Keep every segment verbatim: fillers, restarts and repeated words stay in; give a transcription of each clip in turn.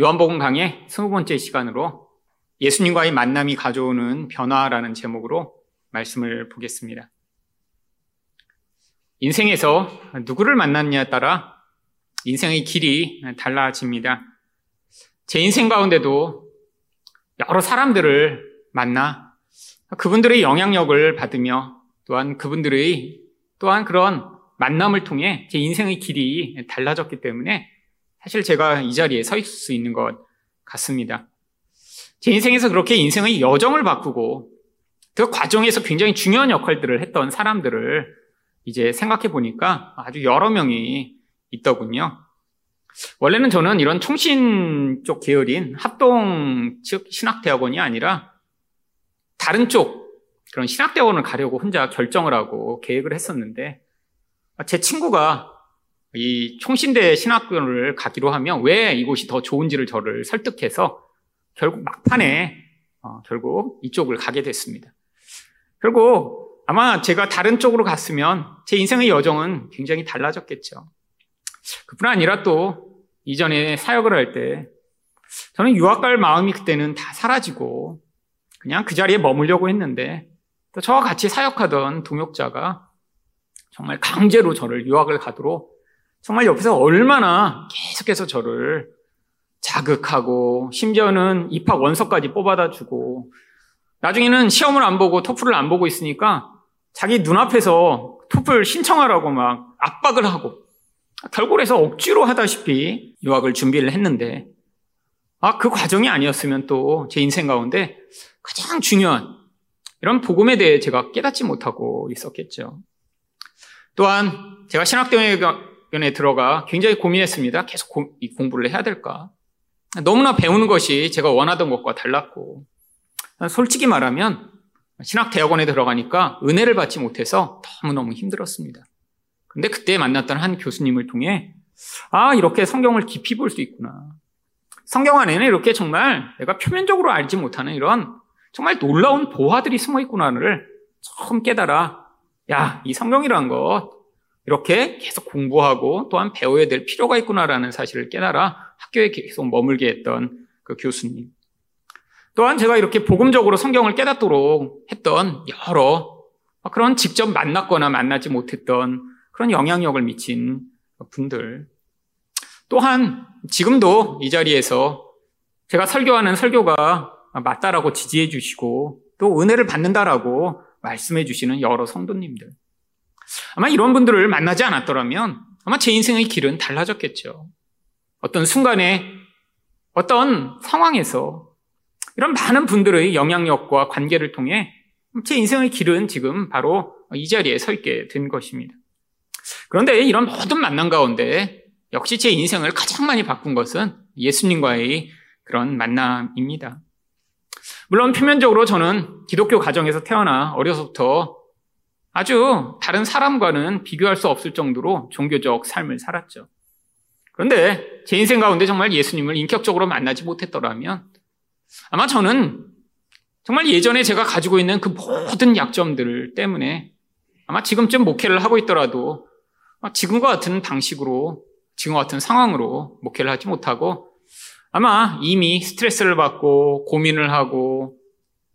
요한복음 강의 스무 번째 시간으로 예수님과의 만남이 가져오는 변화라는 제목으로 말씀을 보겠습니다. 인생에서 누구를 만났냐에 따라 인생의 길이 달라집니다. 제 인생 가운데도 여러 사람들을 만나 그분들의 영향력을 받으며 또한 그분들의 또한 그런 만남을 통해 제 인생의 길이 달라졌기 때문에 사실 제가 이 자리에 서 있을 수 있는 것 같습니다. 제 인생에서 그렇게 인생의 여정을 바꾸고 그 과정에서 굉장히 중요한 역할들을 했던 사람들을 이제 생각해 보니까 아주 여러 명이 있더군요. 원래는 저는 이런 총신 쪽 계열인 합동 즉 신학대학원이 아니라 다른 쪽 그런 신학대학원을 가려고 혼자 결정을 하고 계획을 했었는데 제 친구가 이 총신대 신학교를 가기로 하면 왜 이곳이 더 좋은지를 저를 설득해서 결국 막판에 어, 결국 이쪽을 가게 됐습니다. 결국 아마 제가 다른 쪽으로 갔으면 제 인생의 여정은 굉장히 달라졌겠죠. 그뿐 아니라 또 이전에 사역을 할 때 저는 유학 갈 마음이 그때는 다 사라지고 그냥 그 자리에 머물려고 했는데 또 저와 같이 사역하던 동역자가 정말 강제로 저를 유학을 가도록 정말 옆에서 얼마나 계속해서 저를 자극하고 심지어는 입학 원서까지 뽑아다 주고 나중에는 시험을 안 보고 토플을 안 보고 있으니까 자기 눈앞에서 토플 신청하라고 막 압박을 하고 결국에서 억지로 하다시피 유학을 준비를 했는데 아, 그 과정이 아니었으면 또 제 인생 가운데 가장 중요한 이런 복음에 대해 제가 깨닫지 못하고 있었겠죠. 또한 제가 신학대회가 연에 들어가 굉장히 고민했습니다. 계속 고, 이 공부를 해야 될까? 너무나 배우는 것이 제가 원하던 것과 달랐고 솔직히 말하면 신학대학원에 들어가니까 은혜를 받지 못해서 너무너무 힘들었습니다. 근데 그때 만났던 한 교수님을 통해 아 이렇게 성경을 깊이 볼 수 있구나. 성경 안에는 이렇게 정말 내가 표면적으로 알지 못하는 이런 정말 놀라운 보화들이 숨어 있구나를 처음 깨달아 야, 이 성경이란 것 이렇게 계속 공부하고 또한 배워야 될 필요가 있구나라는 사실을 깨달아 학교에 계속 머물게 했던 그 교수님. 또한 제가 이렇게 복음적으로 성경을 깨닫도록 했던 여러 그런 직접 만났거나 만나지 못했던 그런 영향력을 미친 분들. 또한 지금도 이 자리에서 제가 설교하는 설교가 맞다라고 지지해 주시고 또 은혜를 받는다라고 말씀해 주시는 여러 성도님들. 아마 이런 분들을 만나지 않았더라면 아마 제 인생의 길은 달라졌겠죠. 어떤 순간에 어떤 상황에서 이런 많은 분들의 영향력과 관계를 통해 제 인생의 길은 지금 바로 이 자리에 서 있게 된 것입니다. 그런데 이런 모든 만남 가운데 역시 제 인생을 가장 많이 바꾼 것은 예수님과의 그런 만남입니다. 물론 표면적으로 저는 기독교 가정에서 태어나 어려서부터 아주 다른 사람과는 비교할 수 없을 정도로 종교적 삶을 살았죠. 그런데 제 인생 가운데 정말 예수님을 인격적으로 만나지 못했더라면 아마 저는 정말 예전에 제가 가지고 있는 그 모든 약점들 때문에 아마 지금쯤 목회를 하고 있더라도 지금과 같은 방식으로 지금과 같은 상황으로 목회를 하지 못하고 아마 이미 스트레스를 받고 고민을 하고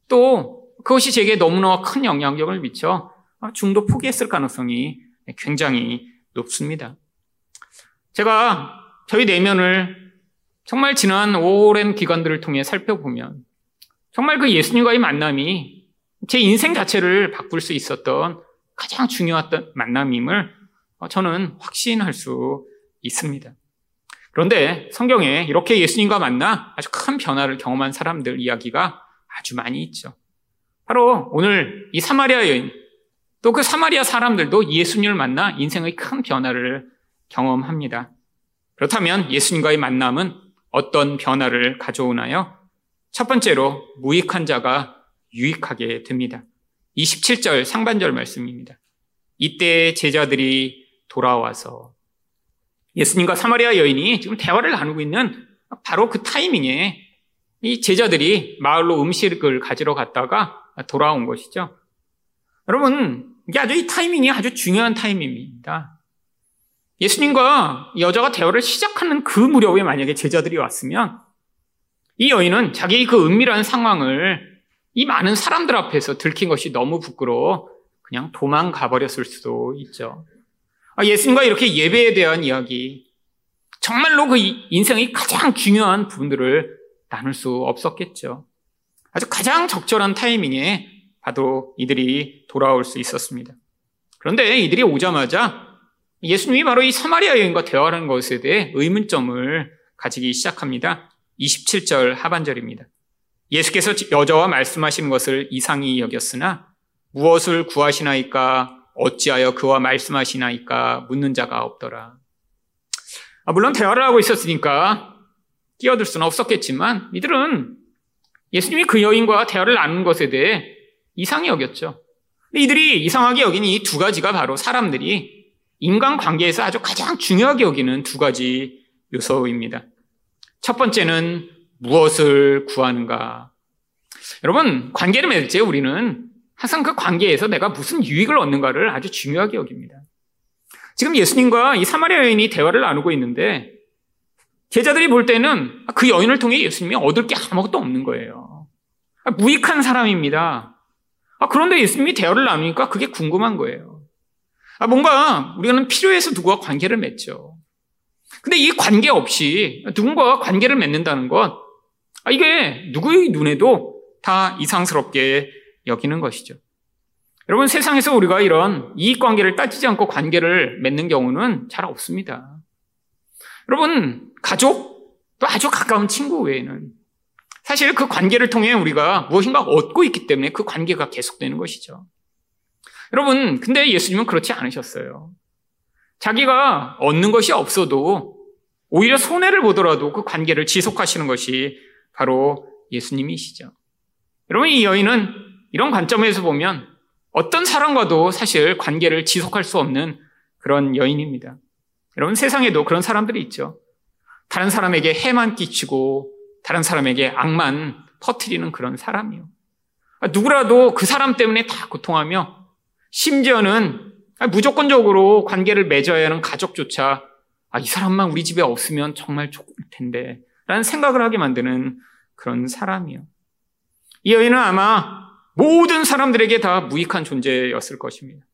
또 그것이 제게 너무나 큰 영향력을 미쳐 중도 포기했을 가능성이 굉장히 높습니다. 제가 저희 내면을 정말 지난 오랜 기간들을 통해 살펴보면 정말 그 예수님과의 만남이 제 인생 자체를 바꿀 수 있었던 가장 중요했던 만남임을 저는 확신할 수 있습니다. 그런데 성경에 이렇게 예수님과 만나 아주 큰 변화를 경험한 사람들 이야기가 아주 많이 있죠. 바로 오늘 이 사마리아 여인 또 그 사마리아 사람들도 예수님을 만나 인생의 큰 변화를 경험합니다. 그렇다면 예수님과의 만남은 어떤 변화를 가져오나요? 첫 번째로 무익한 자가 유익하게 됩니다. 이십칠 절 상반절 말씀입니다. 이때 제자들이 돌아와서 예수님과 사마리아 여인이 지금 대화를 나누고 있는 바로 그 타이밍에 이 제자들이 마을로 음식을 가지러 갔다가 돌아온 것이죠. 여러분 이게 아주 이 타이밍이 아주 중요한 타이밍입니다. 예수님과 여자가 대화를 시작하는 그 무렵에 만약에 제자들이 왔으면 이 여인은 자기의 그 은밀한 상황을 이 많은 사람들 앞에서 들킨 것이 너무 부끄러워 그냥 도망가 버렸을 수도 있죠. 예수님과 이렇게 예배에 대한 이야기, 정말로 그 인생의 가장 중요한 부분들을 나눌 수 없었겠죠. 아주 가장 적절한 타이밍에 바로 이들이 돌아올 수 있었습니다. 그런데 이들이 오자마자 예수님이 바로 이 사마리아 여인과 대화하는 것에 대해 의문점을 가지기 시작합니다. 이십칠 절 하반절입니다. 예수께서 여자와 말씀하신 것을 이상히 여겼으나 무엇을 구하시나이까 어찌하여 그와 말씀하시나이까 묻는 자가 없더라. 아, 물론 대화를 하고 있었으니까 끼어들 수는 없었겠지만 이들은 예수님이 그 여인과 대화를 나눈 것에 대해 이상히 여겼죠. 근데 이들이 이상하게 여긴 이 두 가지가 바로 사람들이 인간관계에서 아주 가장 중요하게 여기는 두 가지 요소입니다. 첫 번째는 무엇을 구하는가. 여러분, 관계를 맺을 때 우리는 항상 그 관계에서 내가 무슨 유익을 얻는가를 아주 중요하게 여깁니다. 지금 예수님과 이 사마리아 여인이 대화를 나누고 있는데 제자들이 볼 때는 그 여인을 통해 예수님이 얻을 게 아무것도 없는 거예요. 무익한 사람입니다. 그런데 예수님이 대화를 나누니까 그게 궁금한 거예요. 뭔가 우리는 필요해서 누구와 관계를 맺죠. 근데 이 관계 없이 누군가와 관계를 맺는다는 것, 이게 누구의 눈에도 다 이상스럽게 여기는 것이죠. 여러분, 세상에서 우리가 이런 이익관계를 따지지 않고 관계를 맺는 경우는 잘 없습니다. 여러분, 가족, 또 아주 가까운 친구 외에는 사실 그 관계를 통해 우리가 무엇인가 얻고 있기 때문에 그 관계가 계속되는 것이죠. 여러분, 근데 예수님은 그렇지 않으셨어요. 자기가 얻는 것이 없어도 오히려 손해를 보더라도 그 관계를 지속하시는 것이 바로 예수님이시죠. 여러분, 이 여인은 이런 관점에서 보면 어떤 사람과도 사실 관계를 지속할 수 없는 그런 여인입니다. 여러분, 세상에도 그런 사람들이 있죠. 다른 사람에게 해만 끼치고 다른 사람에게 악만 퍼뜨리는 그런 사람이요. 누구라도 그 사람 때문에 다 고통하며 심지어는 무조건적으로 관계를 맺어야 하는 가족조차 아, 이 사람만 우리 집에 없으면 정말 좋을 텐데 라는 생각을 하게 만드는 그런 사람이요. 이 여인은 아마 모든 사람들에게 다 무익한 존재였을 것입니다.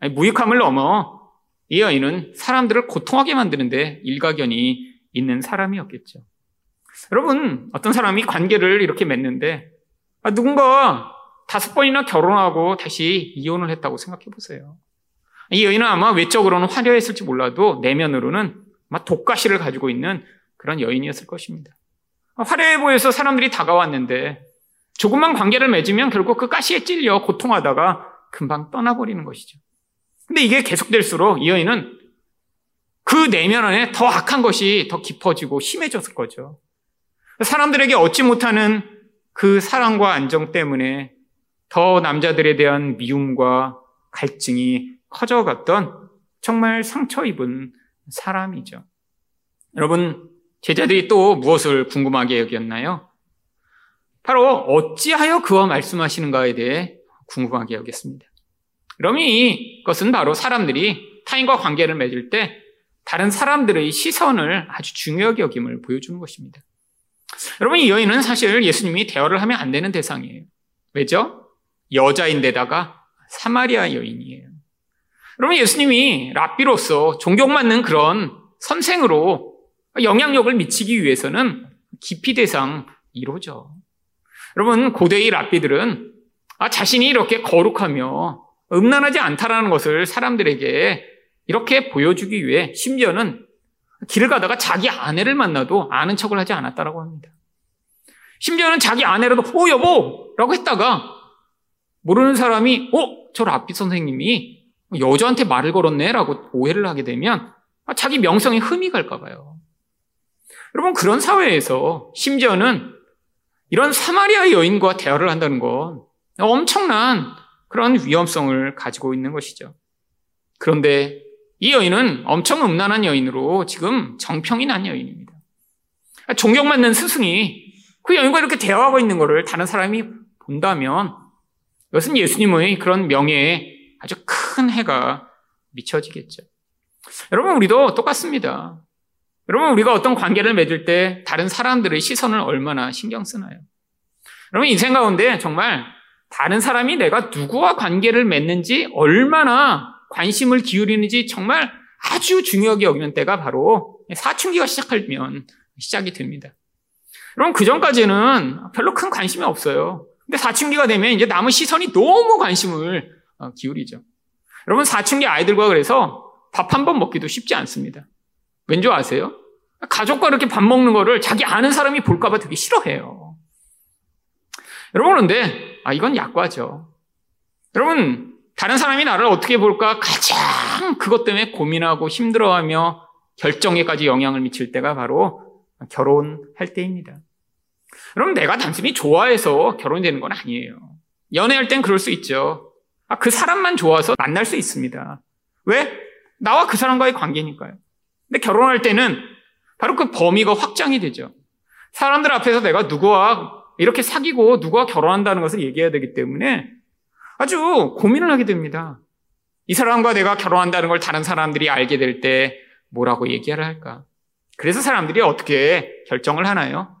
아니, 무익함을 넘어 이 여인은 사람들을 고통하게 만드는데 일가견이 있는 사람이었겠죠. 여러분, 어떤 사람이 관계를 이렇게 맺는데 아, 누군가 다섯 번이나 결혼하고 다시 이혼을 했다고 생각해 보세요. 이 여인은 아마 외적으로는 화려했을지 몰라도 내면으로는 아마 독가시를 가지고 있는 그런 여인이었을 것입니다. 화려해 보여서 사람들이 다가왔는데 조금만 관계를 맺으면 결국 그 가시에 찔려 고통하다가 금방 떠나버리는 것이죠. 근데 이게 계속될수록 이 여인은 그 내면 안에 더 악한 것이 더 깊어지고 심해졌을 거죠. 사람들에게 얻지 못하는 그 사랑과 안정 때문에 더 남자들에 대한 미움과 갈증이 커져갔던 정말 상처 입은 사람이죠. 여러분, 제자들이 또 무엇을 궁금하게 여겼나요? 바로 어찌하여 그와 말씀하시는가에 대해 궁금하게 여겼습니다. 그러면 이것은 바로 사람들이 타인과 관계를 맺을 때 다른 사람들의 시선을 아주 중요하게 여김을 보여주는 것입니다. 여러분, 이 여인은 사실 예수님이 대화를 하면 안 되는 대상이에요. 왜죠? 여자인데다가 사마리아 여인이에요. 여러분, 예수님이 랍비로서 존경받는 그런 선생으로 영향력을 미치기 위해서는 기피 대상 일호죠. 여러분, 고대의 랍비들은 자신이 이렇게 거룩하며 음란하지 않다라는 것을 사람들에게 이렇게 보여주기 위해 심지어는 길을 가다가 자기 아내를 만나도 아는 척을 하지 않았다라고 합니다. 심지어는 자기 아내라도 어 여보! 라고 했다가 모르는 사람이 어? 저 랍비 선생님이 여자한테 말을 걸었네 라고 오해를 하게 되면 자기 명성에 흠이 갈까 봐요. 여러분, 그런 사회에서 심지어는 이런 사마리아 여인과 대화를 한다는 건 엄청난 그런 위험성을 가지고 있는 것이죠. 그런데 이 여인은 엄청 음란한 여인으로 지금 정평이 난 여인입니다. 존경받는 스승이 그 여인과 이렇게 대화하고 있는 것을 다른 사람이 본다면 이것은 예수님의 그런 명예에 아주 큰 해가 미쳐지겠죠. 여러분, 우리도 똑같습니다. 여러분, 우리가 어떤 관계를 맺을 때 다른 사람들의 시선을 얼마나 신경 쓰나요? 여러분, 인생 가운데 정말 다른 사람이 내가 누구와 관계를 맺는지 얼마나 관심을 기울이는지 정말 아주 중요하게 여기는 때가 바로 사춘기가 시작하면 시작이 됩니다. 여러분, 그전까지는 별로 큰 관심이 없어요. 근데 사춘기가 되면 이제 남의 시선이 너무 관심을 기울이죠. 여러분, 사춘기 아이들과 그래서 밥 한 번 먹기도 쉽지 않습니다. 왠지 아세요? 가족과 이렇게 밥 먹는 거를 자기 아는 사람이 볼까 봐 되게 싫어해요. 여러분, 그런데 아, 이건 약과죠. 여러분, 다른 사람이 나를 어떻게 볼까 가장 그것 때문에 고민하고 힘들어하며 결정에까지 영향을 미칠 때가 바로 결혼할 때입니다. 여러분, 내가 단순히 좋아해서 결혼되는 건 아니에요. 연애할 땐 그럴 수 있죠. 아, 그 사람만 좋아서 만날 수 있습니다. 왜? 나와 그 사람과의 관계니까요. 근데 결혼할 때는 바로 그 범위가 확장이 되죠. 사람들 앞에서 내가 누구와 이렇게 사귀고 누구와 결혼한다는 것을 얘기해야 되기 때문에 아주 고민을 하게 됩니다. 이 사람과 내가 결혼한다는 걸 다른 사람들이 알게 될 때 뭐라고 얘기를 할까? 그래서 사람들이 어떻게 결정을 하나요?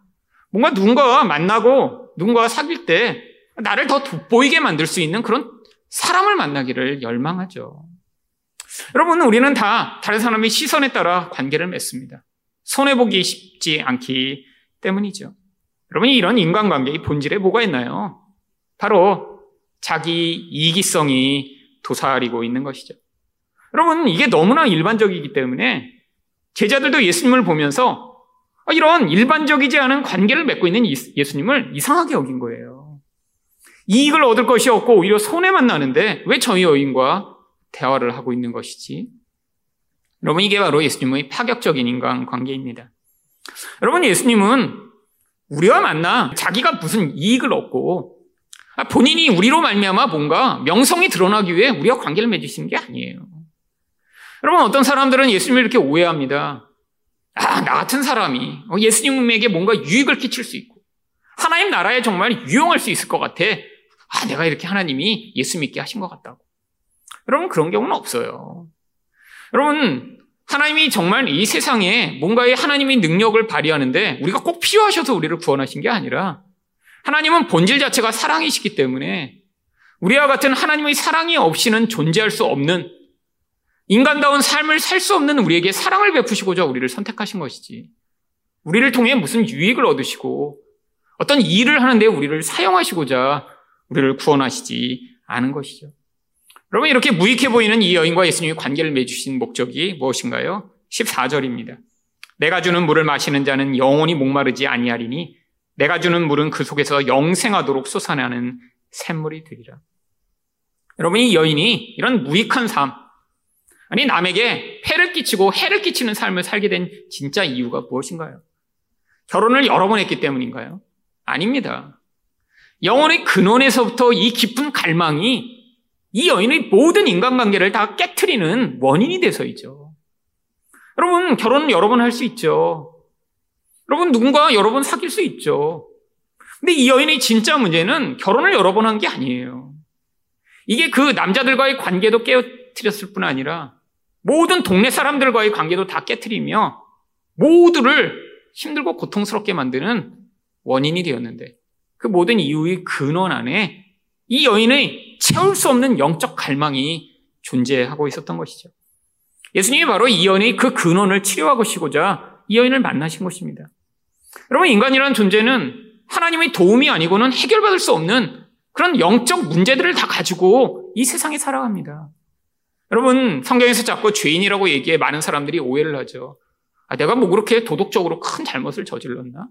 뭔가 누군가와 만나고 누군가와 사귈 때 나를 더 돋보이게 만들 수 있는 그런 사람을 만나기를 열망하죠. 여러분, 우리는 다 다른 사람의 시선에 따라 관계를 맺습니다. 손해보기 쉽지 않기 때문이죠. 여러분, 이런 인간관계의 본질에 뭐가 있나요? 바로 자기 이기성이 도사리고 있는 것이죠. 여러분, 이게 너무나 일반적이기 때문에 제자들도 예수님을 보면서 이런 일반적이지 않은 관계를 맺고 있는 예수님을 이상하게 여긴 거예요. 이익을 얻을 것이 없고 오히려 손해만 나는데 왜 저희 여인과 대화를 하고 있는 것이지? 여러분, 이게 바로 예수님의 파격적인 인간관계입니다. 여러분, 예수님은 우리와 만나 자기가 무슨 이익을 얻고 본인이 우리로 말미암아 뭔가 명성이 드러나기 위해 우리와 관계를 맺으시는 게 아니에요. 여러분, 어떤 사람들은 예수님을 이렇게 오해합니다. 아, 나 같은 사람이 예수님에게 뭔가 유익을 끼칠 수 있고 하나님 나라에 정말 유용할 수 있을 것 같아. 아, 내가 이렇게 하나님이 예수 믿게 하신 것 같다고. 여러분, 그런 경우는 없어요. 여러분, 하나님이 정말 이 세상에 뭔가의 하나님의 능력을 발휘하는데 우리가 꼭 필요하셔서 우리를 구원하신 게 아니라 하나님은 본질 자체가 사랑이시기 때문에 우리와 같은 하나님의 사랑이 없이는 존재할 수 없는 인간다운 삶을 살 수 없는 우리에게 사랑을 베푸시고자 우리를 선택하신 것이지 우리를 통해 무슨 유익을 얻으시고 어떤 일을 하는데 우리를 사용하시고자 우리를 구원하시지 않은 것이죠. 여러분, 이렇게 무익해 보이는 이 여인과 예수님이 관계를 맺으신 목적이 무엇인가요? 십사 절입니다. 내가 주는 물을 마시는 자는 영원히 목마르지 아니하리니 내가 주는 물은 그 속에서 영생하도록 솟아나는 샘물이 되리라. 여러분, 이 여인이 이런 무익한 삶, 아니 남에게 폐를 끼치고 해를 끼치는 삶을 살게 된 진짜 이유가 무엇인가요? 결혼을 여러 번 했기 때문인가요? 아닙니다. 영혼의 근원에서부터 이 깊은 갈망이 이 여인의 모든 인간관계를 다 깨트리는 원인이 돼서이죠. 여러분, 결혼 여러 번 할 수 있죠. 여러분, 누군가 여러 번 사귈 수 있죠. 근데 이 여인의 진짜 문제는 결혼을 여러 번 한 게 아니에요. 이게 그 남자들과의 관계도 깨트렸을 뿐 아니라 모든 동네 사람들과의 관계도 다 깨트리며 모두를 힘들고 고통스럽게 만드는 원인이 되었는데 그 모든 이유의 근원 안에 이 여인의 채울 수 없는 영적 갈망이 존재하고 있었던 것이죠. 예수님이 바로 이 여인의 그 근원을 치료하시고자 이 여인을 만나신 것입니다. 여러분, 인간이라는 존재는 하나님의 도움이 아니고는 해결받을 수 없는 그런 영적 문제들을 다 가지고 이 세상에 살아갑니다. 여러분, 성경에서 자꾸 죄인이라고 얘기해 많은 사람들이 오해를 하죠. 아, 내가 뭐 그렇게 도덕적으로 큰 잘못을 저질렀나?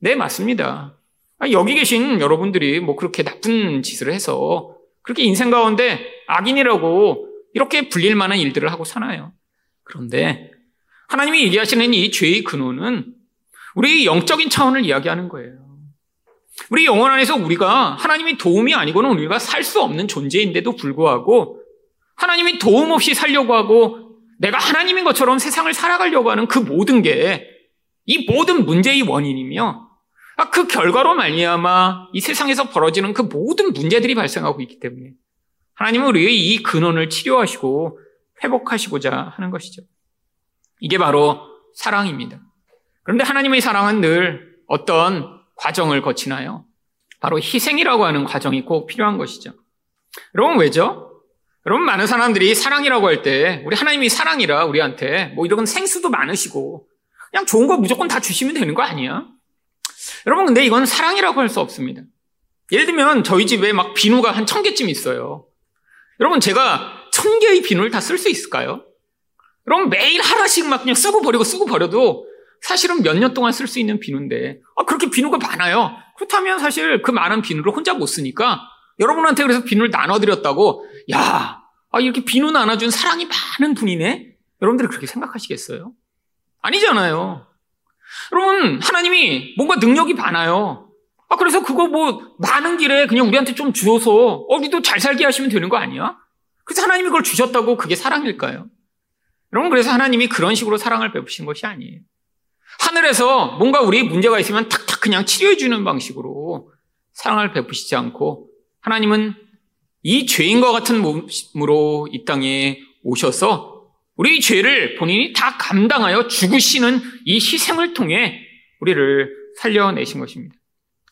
네, 맞습니다. 아, 여기 계신 여러분들이 뭐 그렇게 나쁜 짓을 해서 그렇게 인생 가운데 악인이라고 이렇게 불릴 만한 일들을 하고 사나요? 그런데 하나님이 얘기하시는 이 죄의 근원은 우리의 영적인 차원을 이야기하는 거예요. 우리 영혼 안에서 우리가 하나님의 도움이 아니고는 우리가 살 수 없는 존재인데도 불구하고 하나님이 도움 없이 살려고 하고 내가 하나님인 것처럼 세상을 살아가려고 하는 그 모든 게 이 모든 문제의 원인이며 그 결과로 말미암아 이 세상에서 벌어지는 그 모든 문제들이 발생하고 있기 때문에 하나님은 우리의 이 근원을 치료하시고 회복하시고자 하는 것이죠. 이게 바로 사랑입니다. 그런데 하나님의 사랑은 늘 어떤 과정을 거치나요? 바로 희생이라고 하는 과정이 꼭 필요한 것이죠. 여러분 왜죠? 여러분 많은 사람들이 사랑이라고 할 때 우리 하나님이 사랑이라 우리한테 뭐 이런 생수도 많으시고 그냥 좋은 거 무조건 다 주시면 되는 거 아니야? 여러분 근데 이건 사랑이라고 할 수 없습니다. 예를 들면 저희 집에 막 비누가 한 천 개쯤 있어요. 여러분 제가 천 개의 비누를 다 쓸 수 있을까요? 여러분 매일 하나씩 막 그냥 쓰고 버리고 쓰고 버려도 사실은 몇 년 동안 쓸 수 있는 비누인데 아, 그렇게 비누가 많아요. 그렇다면 사실 그 많은 비누를 혼자 못 쓰니까 여러분한테 그래서 비누를 나눠드렸다고 야, 아, 이렇게 비누 나눠준 사랑이 많은 분이네? 여러분들이 그렇게 생각하시겠어요? 아니잖아요. 여러분 하나님이 뭔가 능력이 많아요. 아, 그래서 그거 뭐 많은 길에 그냥 우리한테 좀 주어서 어, 우리도 잘 살게 하시면 되는 거 아니야? 그래서 하나님이 그걸 주셨다고 그게 사랑일까요? 여러분 그래서 하나님이 그런 식으로 사랑을 베푸신 것이 아니에요. 하늘에서 뭔가 우리 문제가 있으면 탁탁 그냥 치료해주는 방식으로 사랑을 베푸시지 않고 하나님은 이 죄인과 같은 몸으로 이 땅에 오셔서 우리 죄를 본인이 다 감당하여 죽으시는 이 희생을 통해 우리를 살려내신 것입니다.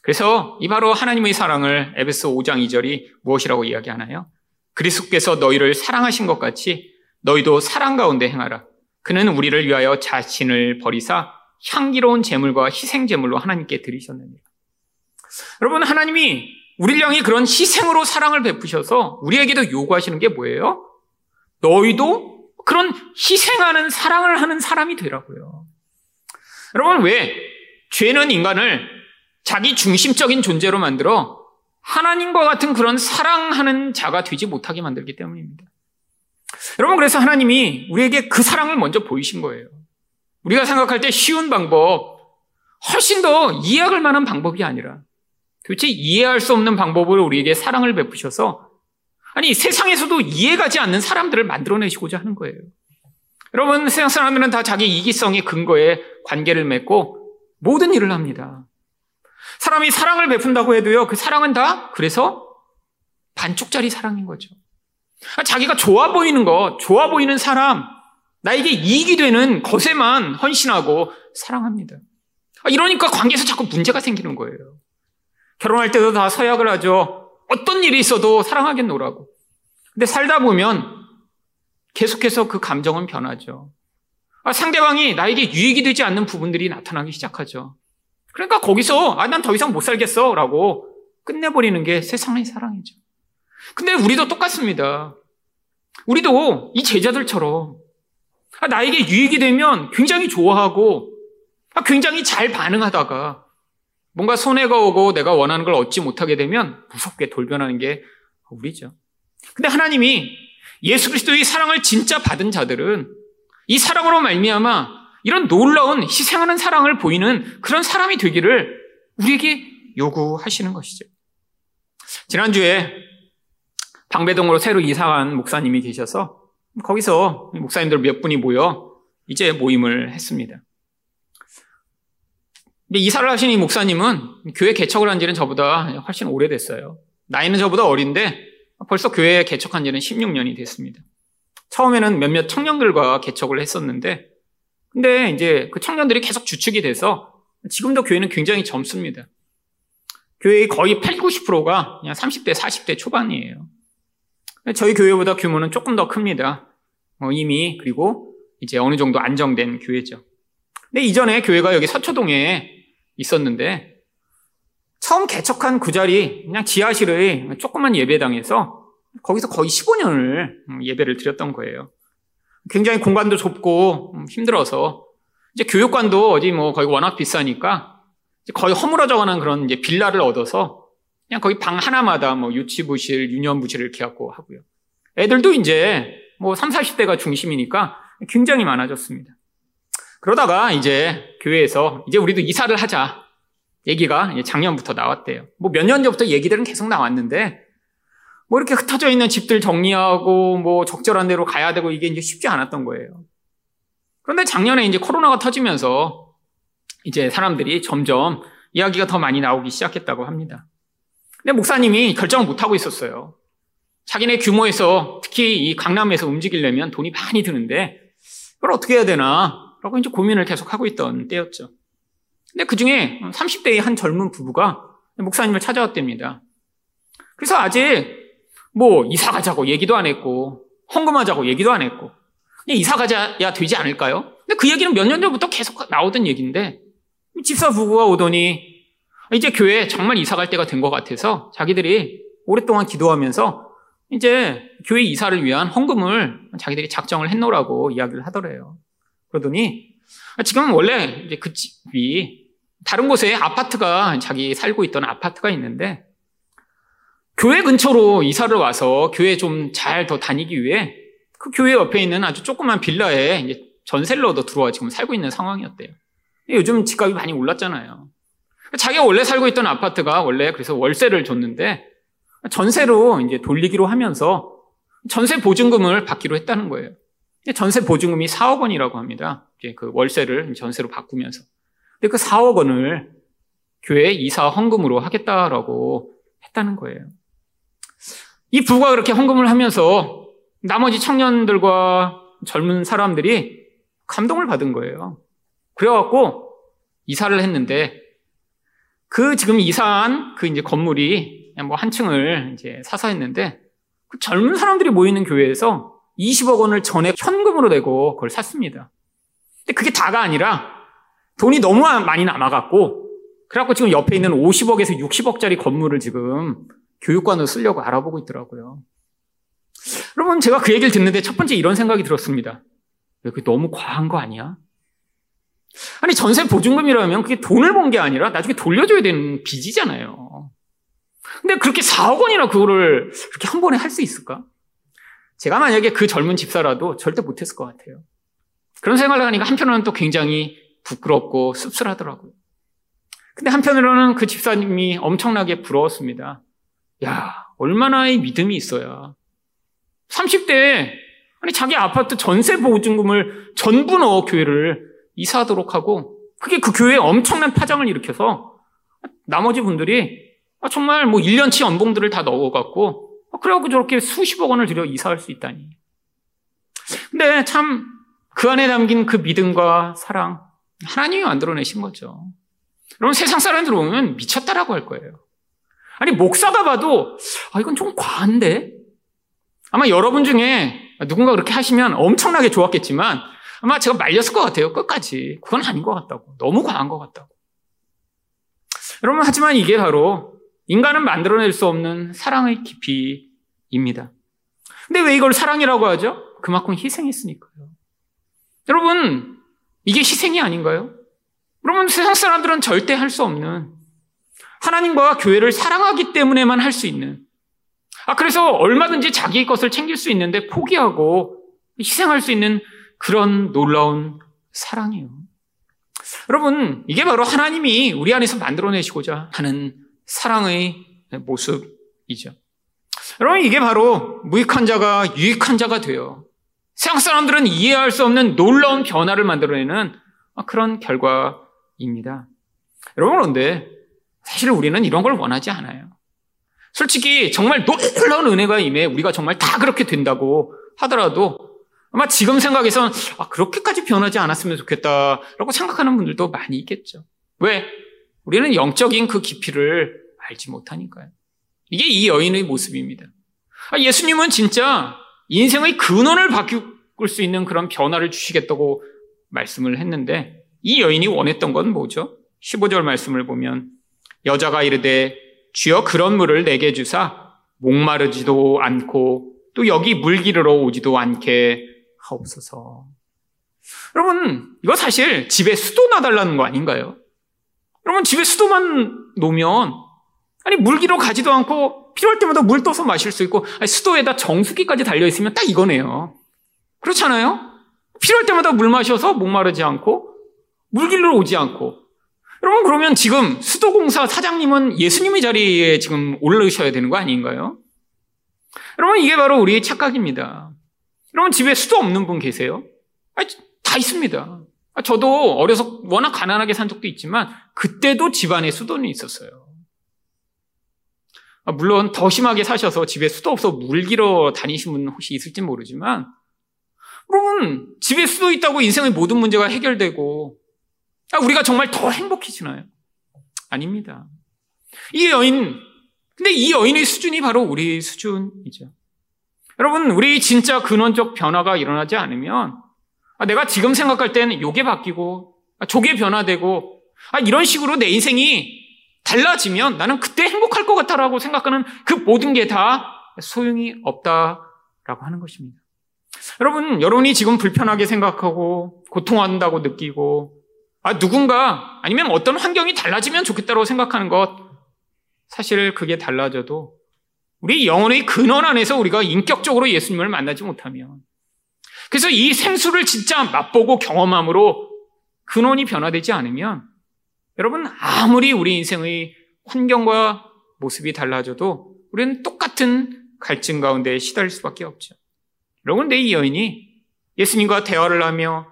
그래서 이 바로 하나님의 사랑을 에베소 오 장 이 절이 무엇이라고 이야기하나요? 그리스도께서 너희를 사랑하신 것 같이 너희도 사랑 가운데 행하라. 그는 우리를 위하여 자신을 버리사 향기로운 제물과 희생 제물로 하나님께 드리셨느니라. 여러분 하나님이 우리를 향해 그런 희생으로 사랑을 베푸셔서 우리에게도 요구하시는 게 뭐예요? 너희도 그런 희생하는 사랑을 하는 사람이 되라고요. 여러분 왜? 죄는 인간을 자기 중심적인 존재로 만들어 하나님과 같은 그런 사랑하는 자가 되지 못하게 만들기 때문입니다. 여러분 그래서 하나님이 우리에게 그 사랑을 먼저 보이신 거예요. 우리가 생각할 때 쉬운 방법, 훨씬 더 이해할 만한 방법이 아니라 도대체 이해할 수 없는 방법으로 우리에게 사랑을 베푸셔서 아니 세상에서도 이해가지 않는 사람들을 만들어내시고자 하는 거예요. 여러분 세상 사람들은 다 자기 이기성의 근거에 관계를 맺고 모든 일을 합니다. 사람이 사랑을 베푼다고 해도요 그 사랑은 다 그래서 반쪽짜리 사랑인 거죠. 자기가 좋아 보이는 거, 좋아 보이는 사람, 나에게 이익이 되는 것에만 헌신하고 사랑합니다. 이러니까 관계에서 자꾸 문제가 생기는 거예요. 결혼할 때도 다 서약을 하죠. 어떤 일이 있어도 사랑하겠노라고. 근데 살다 보면 계속해서 그 감정은 변하죠. 상대방이 나에게 유익이 되지 않는 부분들이 나타나기 시작하죠. 그러니까 거기서 아, 난 더 이상 못 살겠어 라고 끝내버리는 게 세상의 사랑이죠. 근데 우리도 똑같습니다. 우리도 이 제자들처럼 나에게 유익이 되면 굉장히 좋아하고 굉장히 잘 반응하다가 뭔가 손해가 오고 내가 원하는 걸 얻지 못하게 되면 무섭게 돌변하는 게 우리죠. 근데 하나님이 예수 그리스도의 사랑을 진짜 받은 자들은 이 사랑으로 말미암아 이런 놀라운 희생하는 사랑을 보이는 그런 사람이 되기를 우리에게 요구하시는 것이죠. 지난주에 방배동으로 새로 이사한 목사님이 계셔서 거기서 목사님들 몇 분이 모여 이제 모임을 했습니다. 이사를 하신 이 목사님은 교회 개척을 한 지는 저보다 훨씬 오래됐어요. 나이는 저보다 어린데 벌써 교회에 개척한 지는 십육 년이 됐습니다. 처음에는 몇몇 청년들과 개척을 했었는데 근데 이제 그 청년들이 계속 주축이 돼서 지금도 교회는 굉장히 젊습니다. 교회의 거의 팔십, 구십 퍼센트가 그냥 삼십 대, 사십 대 초반이에요. 저희 교회보다 규모는 조금 더 큽니다. 어, 이미 그리고 이제 어느 정도 안정된 교회죠. 근데 이전에 교회가 여기 서초동에 있었는데 처음 개척한 그 자리 그냥 지하실의 조그만 예배당에서 거기서 거의 십오 년을 예배를 드렸던 거예요. 굉장히 공간도 좁고 힘들어서 이제 교육관도 어디 뭐 거기 워낙 비싸니까 이제 거의 허물어져가는 그런 이제 빌라를 얻어서 그냥 거기 방 하나마다 뭐 유치부실, 유년부실을 이렇게 갖고 하고요. 애들도 이제 뭐 삼십, 사십 대가 중심이니까 굉장히 많아졌습니다. 그러다가 이제 교회에서 이제 우리도 이사를 하자 얘기가 작년부터 나왔대요. 뭐 몇 년 전부터 얘기들은 계속 나왔는데 뭐 이렇게 흩어져 있는 집들 정리하고 뭐 적절한 데로 가야 되고 이게 이제 쉽지 않았던 거예요. 그런데 작년에 이제 코로나가 터지면서 이제 사람들이 점점 이야기가 더 많이 나오기 시작했다고 합니다. 근데 목사님이 결정을 못하고 있었어요. 자기네 규모에서 특히 이 강남에서 움직이려면 돈이 많이 드는데 그걸 어떻게 해야 되나 라고 이제 고민을 계속하고 있던 때였죠. 근데 그 중에 삼십 대의 한 젊은 부부가 목사님을 찾아왔답니다. 그래서 아직 뭐 이사 가자고 얘기도 안 했고 헌금하자고 얘기도 안 했고 그냥 이사 가자야 되지 않을까요? 근데 그 얘기는 몇 년 전부터 계속 나오던 얘기인데 집사 부부가 오더니 이제 교회에 정말 이사 갈 때가 된 것 같아서 자기들이 오랫동안 기도하면서 이제 교회 이사를 위한 헌금을 자기들이 작정을 했노라고 이야기를 하더래요. 그러더니 지금은 원래 이제 그 집이 다른 곳에 아파트가 자기 살고 있던 아파트가 있는데 교회 근처로 이사를 와서 교회 좀 잘 더 다니기 위해 그 교회 옆에 있는 아주 조그만 빌라에 이제 전세로도 들어와 지금 살고 있는 상황이었대요. 요즘 집값이 많이 올랐잖아요. 자기가 원래 살고 있던 아파트가 원래 그래서 월세를 줬는데 전세로 이제 돌리기로 하면서 전세 보증금을 받기로 했다는 거예요. 전세 보증금이 사억 원이라고 합니다. 이제 그 월세를 전세로 바꾸면서. 근데 그 사억 원을 교회 이사 헌금으로 하겠다라고 했다는 거예요. 이 부부가 그렇게 헌금을 하면서 나머지 청년들과 젊은 사람들이 감동을 받은 거예요. 그래갖고 이사를 했는데 그 지금 이사한 그 이제 건물이 뭐 한 층을 이제 사서 했는데 그 젊은 사람들이 모이는 교회에서 이십억 원을 전액 현금으로 내고 그걸 샀습니다. 근데 그게 다가 아니라 돈이 너무 많이 남아갖고 그래갖고 지금 옆에 있는 오십억에서 육십억짜리 건물을 지금 교육관으로 쓰려고 알아보고 있더라고요. 여러분, 제가 그 얘기를 듣는데 첫 번째 이런 생각이 들었습니다. 그게 너무 과한 거 아니야? 아니, 전세 보증금이라면 그게 돈을 번 게 아니라 나중에 돌려줘야 되는 빚이잖아요. 근데 그렇게 사억 원이나 그거를 그렇게 한 번에 할 수 있을까? 제가 만약에 그 젊은 집사라도 절대 못했을 것 같아요. 그런 생각을 하니까 한편으로는 또 굉장히 부끄럽고 씁쓸하더라고요. 근데 한편으로는 그 집사님이 엄청나게 부러웠습니다. 야, 얼마나 이 믿음이 있어야. 삼십 대에 아니 자기 아파트 전세 보증금을 전부 넣어 교회를 이사하도록 하고 그게 그 교회에 엄청난 파장을 일으켜서 나머지 분들이 정말 뭐 일 년치 연봉들을 다 넣어갖고 그래갖고 저렇게 수십억 원을 들여 이사할 수 있다니. 근데 참 그 안에 담긴 그 믿음과 사랑 하나님이 만들어내신 거죠. 여러분, 세상 사람들 보면 미쳤다라고 할 거예요. 아니, 목사가 봐도 아 이건 좀 과한데? 아마 여러분 중에 누군가 그렇게 하시면 엄청나게 좋았겠지만 아마 제가 말렸을 것 같아요. 끝까지. 그건 아닌 것 같다고. 너무 과한 것 같다고. 여러분, 하지만 이게 바로 인간은 만들어낼 수 없는 사랑의 깊이입니다. 근데 왜 이걸 사랑이라고 하죠? 그만큼 희생했으니까요. 여러분, 이게 희생이 아닌가요? 여러분, 세상 사람들은 절대 할 수 없는 하나님과 교회를 사랑하기 때문에만 할 수 있는, 아 그래서 얼마든지 자기 것을 챙길 수 있는데 포기하고 희생할 수 있는 그런 놀라운 사랑이에요. 여러분, 이게 바로 하나님이 우리 안에서 만들어내시고자 하는 사랑의 모습이죠. 여러분, 이게 바로 무익한 자가 유익한 자가 돼요. 세상 사람들은 이해할 수 없는 놀라운 변화를 만들어내는 그런 결과입니다. 여러분, 그런데 사실 우리는 이런 걸 원하지 않아요. 솔직히 정말 놀라운 은혜가 임해 우리가 정말 다 그렇게 된다고 하더라도 아마 지금 생각에선 아, 그렇게까지 변하지 않았으면 좋겠다라고 생각하는 분들도 많이 있겠죠. 왜? 우리는 영적인 그 깊이를 알지 못하니까요. 이게 이 여인의 모습입니다. 아, 예수님은 진짜 인생의 근원을 바꿀 수 있는 그런 변화를 주시겠다고 말씀을 했는데 이 여인이 원했던 건 뭐죠? 십오 절 말씀을 보면 여자가 이르되 주여 그런 물을 내게 주사 목마르지도 않고 또 여기 물기르러 오지도 않게 하옵소서. 여러분, 이거 사실 집에 수도 놔달라는 거 아닌가요? 여러분, 집에 수도만 놓으면 아니 물기러 가지도 않고 필요할 때마다 물 떠서 마실 수 있고 아니, 수도에다 정수기까지 달려있으면 딱 이거네요. 그렇잖아요? 필요할 때마다 물 마셔서 목마르지 않고 물기르러 오지 않고. 여러분, 그러면 지금 수도공사 사장님은 예수님의 자리에 지금 올라오셔야 되는 거 아닌가요? 여러분, 이게 바로 우리의 착각입니다. 여러분, 집에 수도 없는 분 계세요? 아니, 다 있습니다. 저도 어려서 워낙 가난하게 산 적도 있지만 그때도 집안에 수도는 있었어요. 물론 더 심하게 사셔서 집에 수도 없어 물기러 다니신 분 혹시 있을지 모르지만 여러분, 집에 수도 있다고 인생의 모든 문제가 해결되고 아, 우리가 정말 더 행복해지나요? 아닙니다. 이 여인, 근데 이 여인의 수준이 바로 우리 수준이죠. 여러분, 우리 진짜 근원적 변화가 일어나지 않으면 아, 내가 지금 생각할 때는 요게 바뀌고 아, 저게 변화되고 아, 이런 식으로 내 인생이 달라지면 나는 그때 행복할 것 같다라고 생각하는 그 모든 게 다 소용이 없다라고 하는 것입니다. 여러분, 여러분이 지금 불편하게 생각하고 고통한다고 느끼고 아, 누군가 아니면 어떤 환경이 달라지면 좋겠다고 생각하는 것, 사실 그게 달라져도 우리 영혼의 근원 안에서 우리가 인격적으로 예수님을 만나지 못하면, 그래서 이 생수를 진짜 맛보고 경험함으로 근원이 변화되지 않으면 여러분, 아무리 우리 인생의 환경과 모습이 달라져도 우리는 똑같은 갈증 가운데 시달릴 수밖에 없죠. 여러분, 근데 이 여인이 예수님과 대화를 하며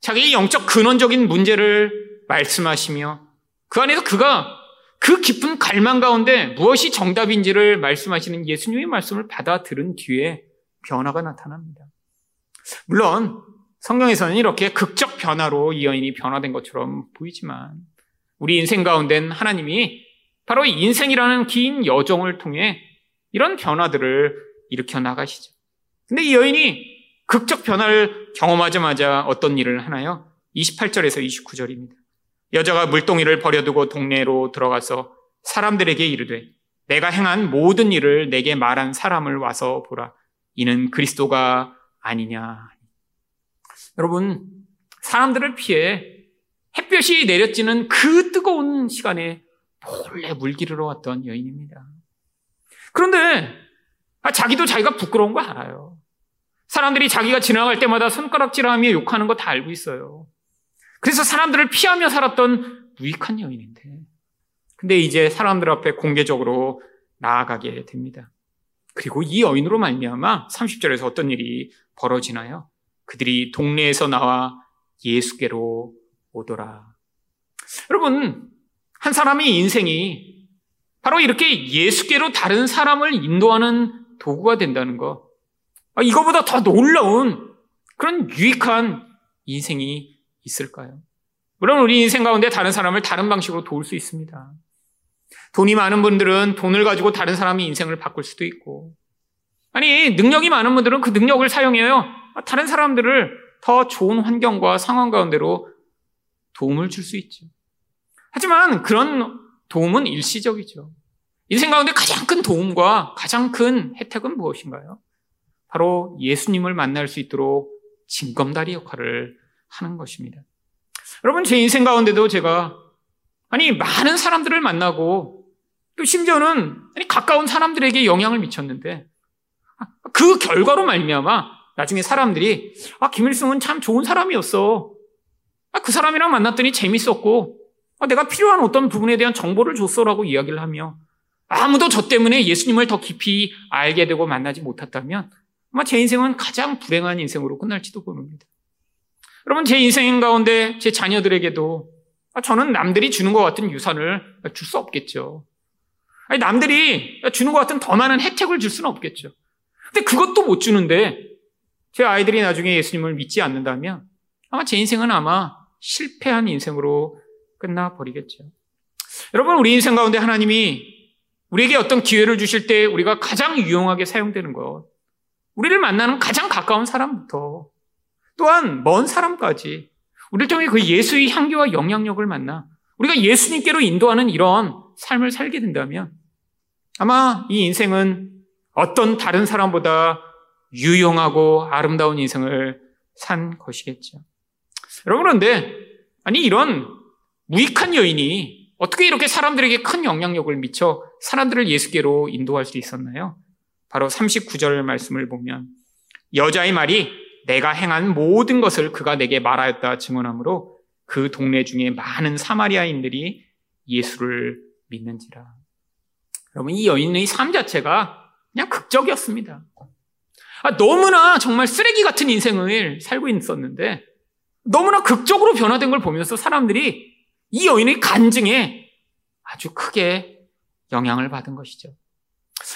자기의 영적 근원적인 문제를 말씀하시며 그 안에서 그가 그 깊은 갈망 가운데 무엇이 정답인지를 말씀하시는 예수님의 말씀을 받아들은 뒤에 변화가 나타납니다. 물론 성경에서는 이렇게 극적 변화로 이 여인이 변화된 것처럼 보이지만 우리 인생 가운데는 하나님이 바로 인생이라는 긴 여정을 통해 이런 변화들을 일으켜 나가시죠. 근데 이 여인이 극적 변화를 경험하자마자 어떤 일을 하나요? 이십팔 절에서 이십구 절입니다. 여자가 물동이를 버려두고 동네로 들어가서 사람들에게 이르되 내가 행한 모든 일을 내게 말한 사람을 와서 보라. 이는 그리스도가 아니냐. 여러분, 사람들을 피해 햇볕이 내려지는 그 뜨거운 시간에 몰래 물기르러 왔던 여인입니다. 그런데 아, 자기도 자기가 부끄러운 거 알아요. 사람들이 자기가 지나갈 때마다 손가락질하며 욕하는 거 다 알고 있어요. 그래서 사람들을 피하며 살았던 무익한 여인인데, 근데 이제 사람들 앞에 공개적으로 나아가게 됩니다. 그리고 이 여인으로 말미암아 삼십 절에서 어떤 일이 벌어지나요? 그들이 동네에서 나와 예수께로 오더라. 여러분, 한 사람의 인생이 바로 이렇게 예수께로 다른 사람을 인도하는 도구가 된다는 것, 아, 이거보다 더 놀라운 그런 유익한 인생이 있을까요? 물론 우리 인생 가운데 다른 사람을 다른 방식으로 도울 수 있습니다. 돈이 많은 분들은 돈을 가지고 다른 사람의 인생을 바꿀 수도 있고, 아니 능력이 많은 분들은 그 능력을 사용해요 다른 사람들을 더 좋은 환경과 상황 가운데로 도움을 줄 수 있죠. 하지만 그런 도움은 일시적이죠. 인생 가운데 가장 큰 도움과 가장 큰 혜택은 무엇인가요? 바로 예수님을 만날 수 있도록 징검다리 역할을 하는 것입니다. 여러분, 제 인생 가운데도 제가 아니 많은 사람들을 만나고 또 심지어는 아니 가까운 사람들에게 영향을 미쳤는데 그 결과로 말미암아 나중에 사람들이 아, 김일성은 참 좋은 사람이었어. 아, 그 사람이랑 만났더니 재밌었고 아, 내가 필요한 어떤 부분에 대한 정보를 줬어라고 이야기를 하며 아무도 저 때문에 예수님을 더 깊이 알게 되고 만나지 못했다면 아마 제 인생은 가장 불행한 인생으로 끝날지도 모릅니다. 여러분, 제 인생 가운데 제 자녀들에게도 저는 남들이 주는 것 같은 유산을 줄 수 없겠죠. 아니, 남들이 주는 것 같은 더 많은 혜택을 줄 수는 없겠죠. 근데 그것도 못 주는데 제 아이들이 나중에 예수님을 믿지 않는다면 아마 제 인생은 아마 실패한 인생으로 끝나버리겠죠. 여러분, 우리 인생 가운데 하나님이 우리에게 어떤 기회를 주실 때 우리가 가장 유용하게 사용되는 것, 우리를 만나는 가장 가까운 사람부터 또한 먼 사람까지 우리를 통해 그 예수의 향기와 영향력을 만나 우리가 예수님께로 인도하는 이런 삶을 살게 된다면 아마 이 인생은 어떤 다른 사람보다 유용하고 아름다운 인생을 산 것이겠죠. 여러분, 그런데 아니 이런 무익한 여인이 어떻게 이렇게 사람들에게 큰 영향력을 미쳐 사람들을 예수께로 인도할 수 있었나요? 바로 삼십구 절 말씀을 보면 여자의 말이 내가 행한 모든 것을 그가 내게 말하였다 증언하므로 그 동네 중에 많은 사마리아인들이 예수를 믿는지라. 여러분, 이 여인의 삶 자체가 그냥 극적이었습니다. 아, 너무나 정말 쓰레기 같은 인생을 살고 있었는데 너무나 극적으로 변화된 걸 보면서 사람들이 이 여인의 간증에 아주 크게 영향을 받은 것이죠.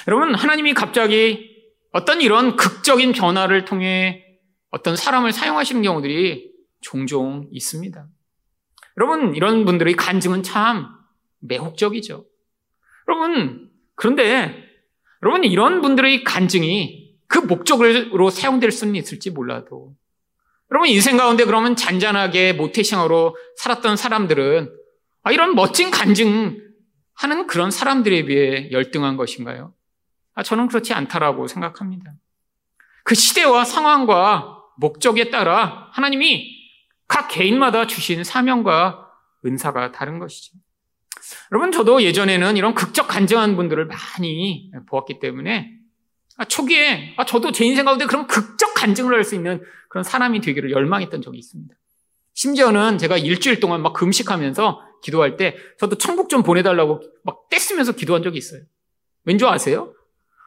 여러분, 하나님이 갑자기 어떤 이런 극적인 변화를 통해 어떤 사람을 사용하시는 경우들이 종종 있습니다. 여러분, 이런 분들의 간증은 참 매혹적이죠. 여러분, 그런데 여러분 이런 분들의 간증이 그 목적으로 사용될 수는 있을지 몰라도 여러분 인생 가운데 그러면 잔잔하게 모태신앙으로 살았던 사람들은 아, 이런 멋진 간증하는 그런 사람들에 비해 열등한 것인가요? 아, 저는 그렇지 않다라고 생각합니다. 그 시대와 상황과 목적에 따라 하나님이 각 개인마다 주신 사명과 은사가 다른 것이죠. 여러분, 저도 예전에는 이런 극적 간증한 분들을 많이 보았기 때문에 아, 초기에 아, 저도 제 인생 가운데 그런 극적 간증을 할 수 있는 그런 사람이 되기를 열망했던 적이 있습니다. 심지어는 제가 일주일 동안 막 금식하면서 기도할 때 저도 천국 좀 보내달라고 막 떼쓰면서 기도한 적이 있어요. 왠지 아세요?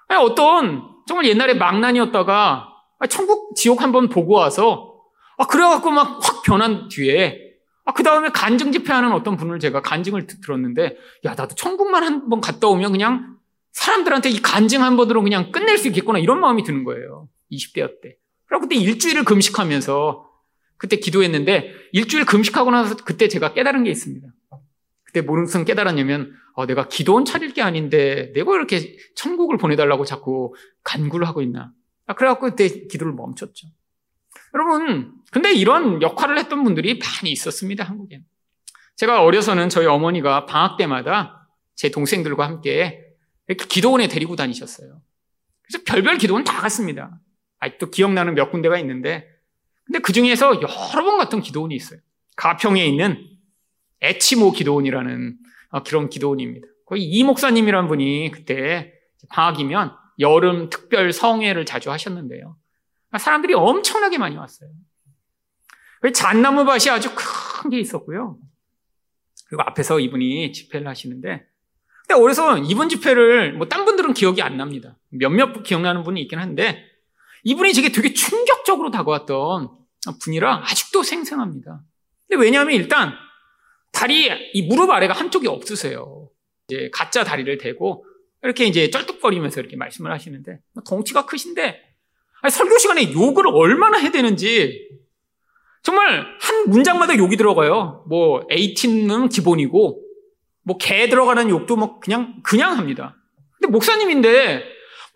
아니, 어떤 정말 옛날에 망난이었다가 아, 천국 지옥 한번 보고 와서 아, 그래갖고 막 확 변한 뒤에 아, 그 다음에 간증 집회하는 어떤 분을 제가 간증을 들었는데 야, 나도 천국만 한번 갔다 오면 그냥 사람들한테 이 간증 한 번으로 그냥 끝낼 수 있겠구나 이런 마음이 드는 거예요. 이십 대였 때. 그리고 그때 일주일을 금식하면서 그때 기도했는데 일주일 금식하고 나서 그때 제가 깨달은 게 있습니다. 그때 무슨 깨달았냐면 어, 내가 기도원 차릴 게 아닌데 내가 이렇게 천국을 보내달라고 자꾸 간구를 하고 있나. 아, 그래갖고 그때 기도를 멈췄죠. 여러분, 근데 이런 역할을 했던 분들이 많이 있었습니다, 한국엔. 제가 어려서는 저희 어머니가 방학 때마다 제 동생들과 함께 이렇게 기도원에 데리고 다니셨어요. 그래서 별별 기도원 다 갔습니다. 아직도 기억나는 몇 군데가 있는데, 근데 그 중에서 여러 번 갔던 기도원이 있어요. 가평에 있는 에치모 기도원이라는 그런 기도원입니다. 거기 이 목사님이라는 분이 그때 방학이면 여름 특별 성회를 자주 하셨는데요. 사람들이 엄청나게 많이 왔어요. 잣나무 밭이 아주 큰 게 있었고요. 그리고 앞에서 이분이 집회를 하시는데, 근데 어려서 이분 집회를 뭐 딴 분들은 기억이 안 납니다. 몇몇 기억나는 분이 있긴 한데 이분이 제게 되게 충격적으로 다가왔던 분이라 아직도 생생합니다. 근데 왜냐하면 일단 다리, 이 무릎 아래가 한쪽이 없으세요. 이제 가짜 다리를 대고 이렇게 이제 쩔뚝거리면서 이렇게 말씀을 하시는데 덩치가 크신데 아니, 설교 시간에 욕을 얼마나 해야 되는지 정말 한 문장마다 욕이 들어가요. 뭐 에이틴은 기본이고 뭐 개 들어가는 욕도 막 그냥 그냥 합니다. 근데 목사님인데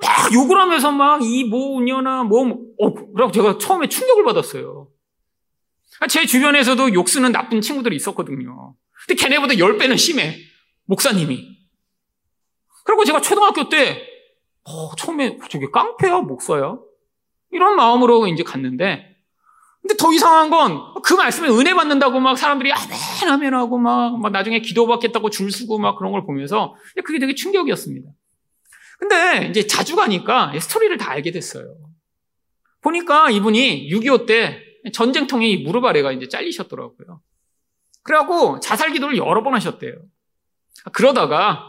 막 욕을 하면서 막 이 뭐냐나 뭐 어, 그러고 제가 처음에 충격을 받았어요. 제 주변에서도 욕 쓰는 나쁜 친구들이 있었거든요. 근데 걔네보다 열 배는 심해, 목사님이. 그리고 제가 초등학교 때 어, 처음에 저게 깡패야, 목사야? 이런 마음으로 이제 갔는데, 근데 더 이상한 건 그 말씀에 은혜 받는다고 막 사람들이 아멘 아멘 하고 막, 막 나중에 기도받겠다고 줄 서고 막 그런 걸 보면서 그게 되게 충격이었습니다. 근데 이제 자주 가니까 스토리를 다 알게 됐어요. 보니까 이분이 육이오 때 전쟁통에 이 무릎 아래가 이제 잘리셨더라고요. 그래갖고 자살 기도를 여러 번 하셨대요. 그러다가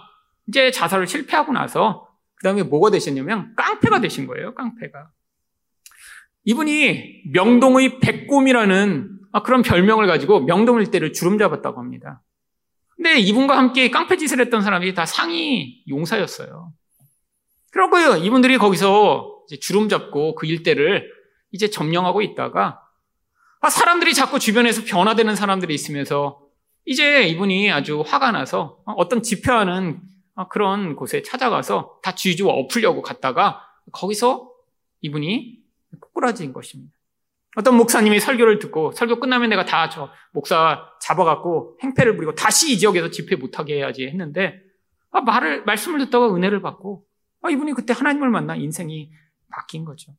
이제 자살을 실패하고 나서 그 다음에 뭐가 되셨냐면 깡패가 되신 거예요, 깡패가. 이분이 명동의 백곰이라는 그런 별명을 가지고 명동 일대를 주름잡았다고 합니다. 근데 이분과 함께 깡패 짓을 했던 사람이 다 상위 용사였어요. 그렇고요, 이분들이 거기서 이제 주름잡고 그 일대를 이제 점령하고 있다가 사람들이 자꾸 주변에서 변화되는 사람들이 있으면서 이제 이분이 아주 화가 나서 어떤 집회하는 그런 곳에 찾아가서 다 쥐주워 엎으려고 갔다가 거기서 이분이 꼬꾸라진 것입니다. 어떤 목사님이 설교를 듣고 설교 끝나면 내가 다 저 목사 잡아갖고 행패를 부리고 다시 이 지역에서 집회 못하게 해야지 했는데 아, 말을 말씀을 듣다가 은혜를 받고 아, 이분이 그때 하나님을 만나 인생이 바뀐 거죠.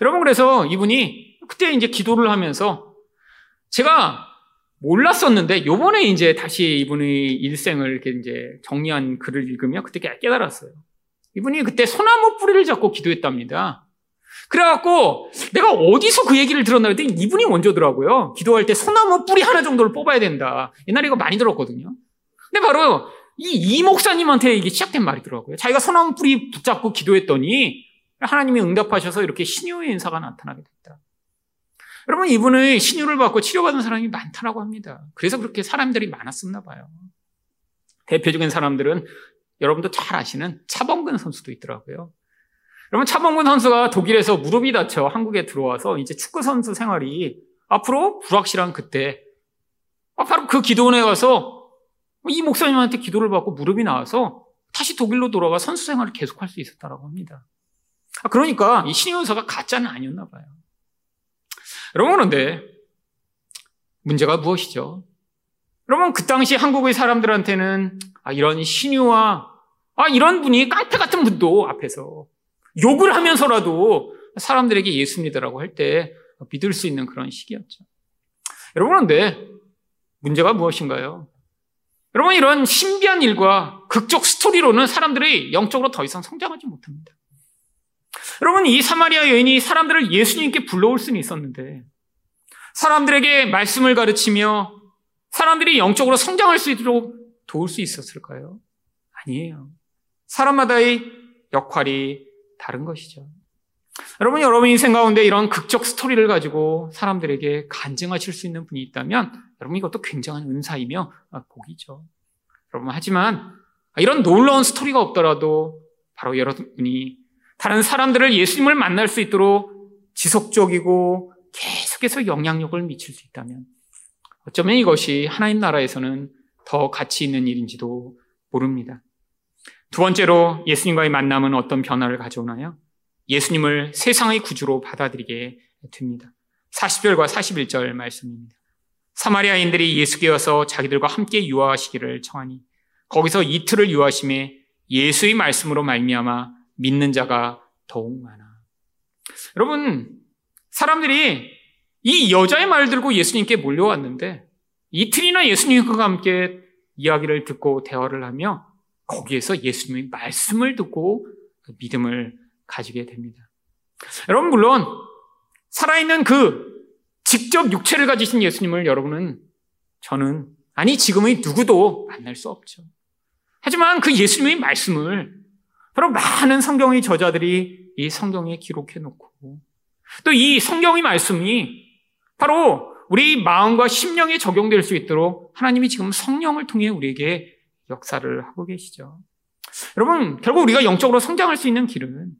여러분, 그래서 이분이 그때 이제 기도를 하면서 제가 몰랐었는데 요번에 이제 다시 이분의 일생을 이렇게 이제 정리한 글을 읽으며 그때 깨달았어요. 이분이 그때 소나무 뿌리를 잡고 기도했답니다. 그래갖고 내가 어디서 그 얘기를 들었나 그랬더니 이분이 먼저더라고요. 기도할 때 소나무 뿌리 하나 정도를 뽑아야 된다. 옛날에 이거 많이 들었거든요. 근데 바로 이, 이 목사님한테 이게 시작된 말이더라고요. 자기가 소나무 뿌리 붙잡고 기도했더니 하나님이 응답하셔서 이렇게 신유의 인사가 나타나게 됐다. 여러분, 이분의 신유를 받고 치료받은 사람이 많다라고 합니다. 그래서 그렇게 사람들이 많았었나 봐요. 대표적인 사람들은 여러분도 잘 아시는 차범근 선수도 있더라고요. 여러분, 차범근 선수가 독일에서 무릎이 다쳐 한국에 들어와서 이제 축구 선수 생활이 앞으로 불확실한 그때 바로 그 기도원에 가서 이 목사님한테 기도를 받고 무릎이 나와서 다시 독일로 돌아와 선수 생활을 계속할 수 있었다라고 합니다. 그러니까 이 신의 은사가 가짜는 아니었나 봐요. 여러분, 그런데 문제가 무엇이죠? 여러분, 그 당시 한국의 사람들한테는 아, 이런 신유와 아, 이런 분이 깡패 같은 분도 앞에서 욕을 하면서라도 사람들에게 예수입니다라고 할 때 믿을 수 있는 그런 시기였죠. 여러분, 그런데 문제가 무엇인가요? 여러분, 이런 신비한 일과 극적 스토리로는 사람들이 영적으로 더 이상 성장하지 못합니다. 여러분, 이 사마리아 여인이 사람들을 예수님께 불러올 수는 있었는데 사람들에게 말씀을 가르치며 사람들이 영적으로 성장할 수 있도록 도울 수 있었을까요? 아니에요. 사람마다의 역할이 다른 것이죠. 여러분, 여러분 인생 가운데 이런 극적 스토리를 가지고 사람들에게 간증하실 수 있는 분이 있다면 여러분, 이것도 굉장한 은사이며 복이죠. 여러분, 하지만 이런 놀라운 스토리가 없더라도 바로 여러분이 다른 사람들을 예수님을 만날 수 있도록 지속적이고 계속해서 영향력을 미칠 수 있다면 어쩌면 이것이 하나님 나라에서는 더 가치 있는 일인지도 모릅니다. 두 번째로, 예수님과의 만남은 어떤 변화를 가져오나요? 예수님을 세상의 구주로 받아들이게 됩니다. 사십 절과 사십일 절 말씀입니다. 사마리아인들이 예수께 와서 자기들과 함께 유화하시기를 청하니 거기서 이틀을 유화하심에 예수의 말씀으로 말미암아 믿는 자가 더욱 많아. 여러분, 사람들이 이 여자의 말을 들고 예수님께 몰려왔는데 이틀이나 예수님과 함께 이야기를 듣고 대화를 하며 거기에서 예수님의 말씀을 듣고 믿음을 가지게 됩니다. 여러분, 물론 살아있는 그 직접 육체를 가지신 예수님을 여러분은, 저는, 아니 지금의 누구도 만날 수 없죠. 하지만 그 예수님의 말씀을 바로 많은 성경의 저자들이 이 성경에 기록해놓고 또 이 성경의 말씀이 바로 우리 마음과 심령에 적용될 수 있도록 하나님이 지금 성령을 통해 우리에게 역사를 하고 계시죠. 여러분, 결국 우리가 영적으로 성장할 수 있는 길은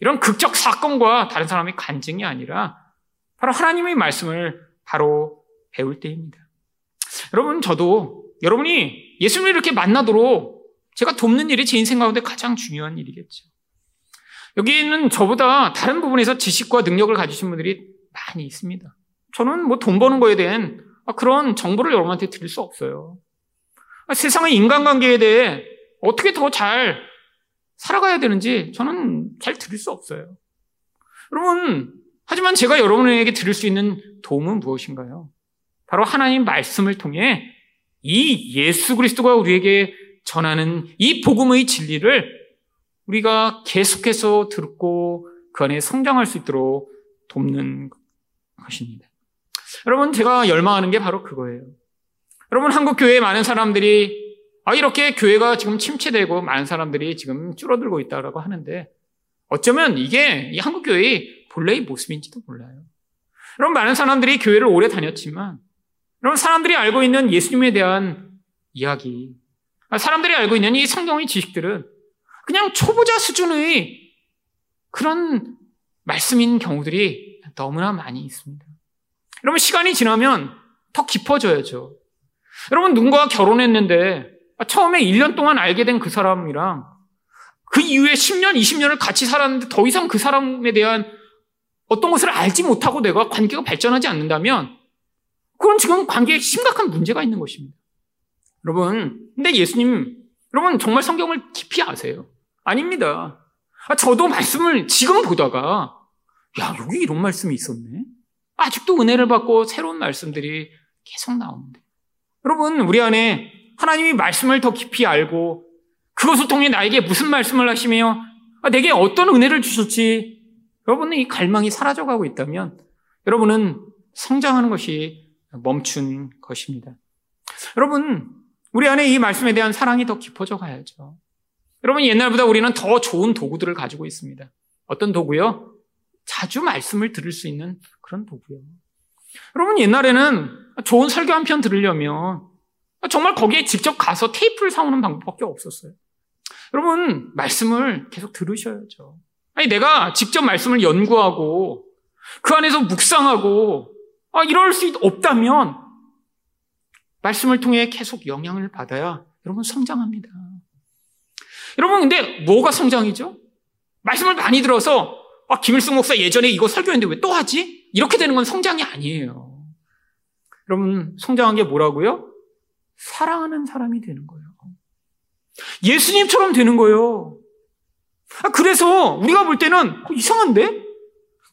이런 극적 사건과 다른 사람의 간증이 아니라 바로 하나님의 말씀을 바로 배울 때입니다. 여러분, 저도 여러분이 예수님을 이렇게 만나도록 제가 돕는 일이 제 인생 가운데 가장 중요한 일이겠죠. 여기에는 저보다 다른 부분에서 지식과 능력을 가지신 분들이 많이 있습니다. 저는 뭐 돈 버는 거에 대한 그런 정보를 여러분한테 드릴 수 없어요. 세상의 인간관계에 대해 어떻게 더 잘 살아가야 되는지 저는 잘 드릴 수 없어요. 여러분, 하지만 제가 여러분에게 드릴 수 있는 도움은 무엇인가요? 바로 하나님 말씀을 통해 이 예수 그리스도가 우리에게 전하는 이 복음의 진리를 우리가 계속해서 듣고 그 안에 성장할 수 있도록 돕는 것입니다. 여러분, 제가 열망하는 게 바로 그거예요. 여러분, 한국 교회에 많은 사람들이 아, 이렇게 교회가 지금 침체되고 많은 사람들이 지금 줄어들고 있다라고 하는데 어쩌면 이게 이 한국 교회의 본래의 모습인지도 몰라요. 여러분, 많은 사람들이 교회를 오래 다녔지만 여러분, 사람들이 알고 있는 예수님에 대한 이야기, 사람들이 알고 있는 이 성경의 지식들은 그냥 초보자 수준의 그런 말씀인 경우들이 너무나 많이 있습니다. 여러분, 시간이 지나면 더 깊어져야죠. 여러분, 누군가와 결혼했는데 처음에 일 년 동안 알게 된 그 사람이랑 그 이후에 십 년, 이십 년을 같이 살았는데 더 이상 그 사람에 대한 어떤 것을 알지 못하고 내가 관계가 발전하지 않는다면 그건 지금 관계에 심각한 문제가 있는 것입니다. 여러분, 근데 예수님, 여러분 정말 성경을 깊이 아세요? 아닙니다. 저도 말씀을 지금 보다가 야, 여기 이런 말씀이 있었네. 아직도 은혜를 받고 새로운 말씀들이 계속 나오는데 여러분, 우리 안에 하나님이 말씀을 더 깊이 알고 그것을 통해 나에게 무슨 말씀을 하시며 내게 어떤 은혜를 주실지 여러분의 이 갈망이 사라져가고 있다면 여러분은 성장하는 것이 멈춘 것입니다. 여러분, 우리 안에 이 말씀에 대한 사랑이 더 깊어져 가야죠. 여러분, 옛날보다 우리는 더 좋은 도구들을 가지고 있습니다. 어떤 도구요? 자주 말씀을 들을 수 있는 그런 도구요. 여러분, 옛날에는 좋은 설교 한 편 들으려면 정말 거기에 직접 가서 테이프를 사오는 방법밖에 없었어요. 여러분, 말씀을 계속 들으셔야죠. 아니, 내가 직접 말씀을 연구하고 그 안에서 묵상하고 아, 이럴 수 없다면 말씀을 통해 계속 영향을 받아야 여러분 성장합니다. 여러분 근데 뭐가 성장이죠? 말씀을 많이 들어서 아, 김일성 목사 예전에 이거 설교했는데 왜 또 하지? 이렇게 되는 건 성장이 아니에요. 여러분 성장한 게 뭐라고요? 사랑하는 사람이 되는 거예요. 예수님처럼 되는 거예요. 아, 그래서 우리가 볼 때는 이상한데?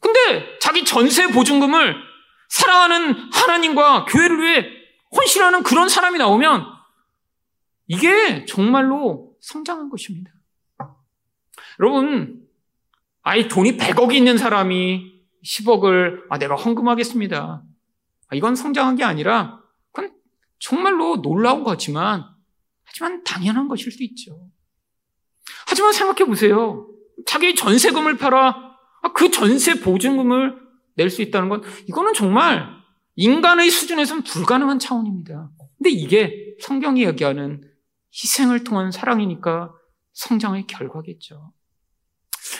근데 자기 전세 보증금을 사랑하는 하나님과 교회를 위해 헌신하는 그런 사람이 나오면 이게 정말로 성장한 것입니다. 여러분, 아이 돈이 백억이 있는 사람이 십억을 아 내가 헌금하겠습니다. 아, 이건 성장한 게 아니라 그건 정말로 놀라운 거지만 하지만 당연한 것일 수 있죠. 하지만 생각해 보세요. 자기 전세금을 팔아 아, 그 전세 보증금을 낼 수 있다는 건 이거는 정말 인간의 수준에서는 불가능한 차원입니다. 근데 이게 성경이 얘기하는 희생을 통한 사랑이니까 성장의 결과겠죠.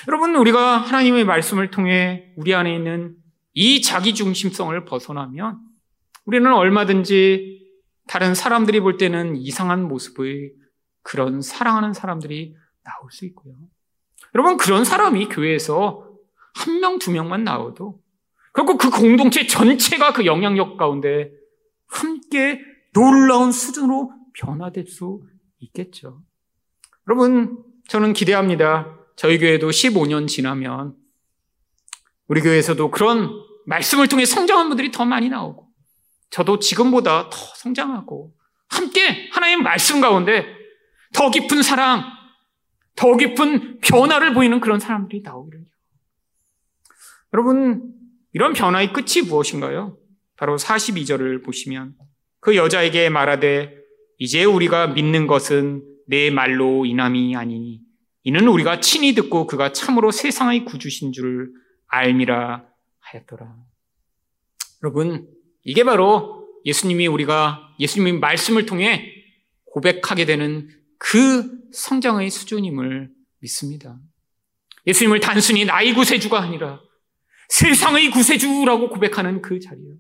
여러분 우리가 하나님의 말씀을 통해 우리 안에 있는 이 자기중심성을 벗어나면 우리는 얼마든지 다른 사람들이 볼 때는 이상한 모습의 그런 사랑하는 사람들이 나올 수 있고요. 여러분 그런 사람이 교회에서 한 명, 두 명만 나와도 결국 그 공동체 전체가 그 영향력 가운데 함께 놀라운 수준으로 변화될 수 있겠죠. 여러분 저는 기대합니다. 저희 교회도 십오 년 지나면 우리 교회에서도 그런 말씀을 통해 성장한 분들이 더 많이 나오고 저도 지금보다 더 성장하고 함께 하나님의 말씀 가운데 더 깊은 사랑, 더 깊은 변화를 보이는 그런 사람들이 나오기를. 여러분 이런 변화의 끝이 무엇인가요? 바로 사십이 절을 보시면 그 여자에게 말하되 이제 우리가 믿는 것은 내 말로 인함이 아니니 이는 우리가 친히 듣고 그가 참으로 세상의 구주신 줄을 알미라 하였더라. 여러분 이게 바로 예수님이 우리가 예수님의 말씀을 통해 고백하게 되는 그 성장의 수준임을 믿습니다. 예수님을 단순히 나의 구세주가 아니라 세상의 구세주라고 고백하는 그 자리예요.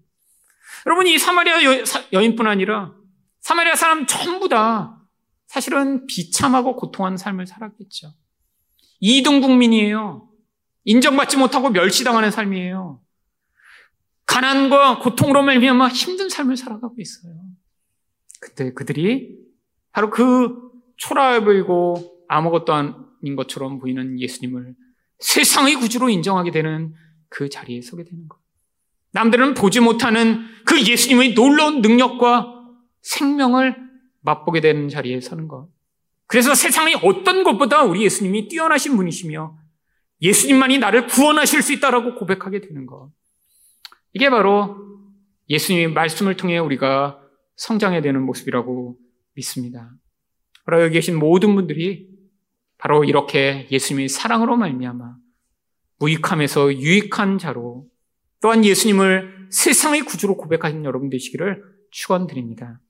여러분 이 사마리아 여, 사, 여인뿐 아니라 사마리아 사람 전부 다 사실은 비참하고 고통한 삶을 살았겠죠. 이등 국민이에요. 인정받지 못하고 멸시당하는 삶이에요. 가난과 고통으로 말미암아 힘든 삶을 살아가고 있어요. 그때 그들이 바로 그 초라해 보이고 아무것도 아닌 것처럼 보이는 예수님을 세상의 구주로 인정하게 되는 그 자리에 서게 되는 거예요. 남들은 보지 못하는 그 예수님의 놀라운 능력과 생명을 맛보게 되는 자리에 서는 것. 그래서 세상의 어떤 것보다 우리 예수님이 뛰어나신 분이시며 예수님만이 나를 구원하실 수 있다라고 고백하게 되는 것. 이게 바로 예수님의 말씀을 통해 우리가 성장해야 되는 모습이라고 믿습니다. 바로 여기 계신 모든 분들이 바로 이렇게 예수님의 사랑으로 말미암아 무익함에서 유익한 자로 또한 예수님을 세상의 구주로 고백하신 여러분 되시기를 축원드립니다.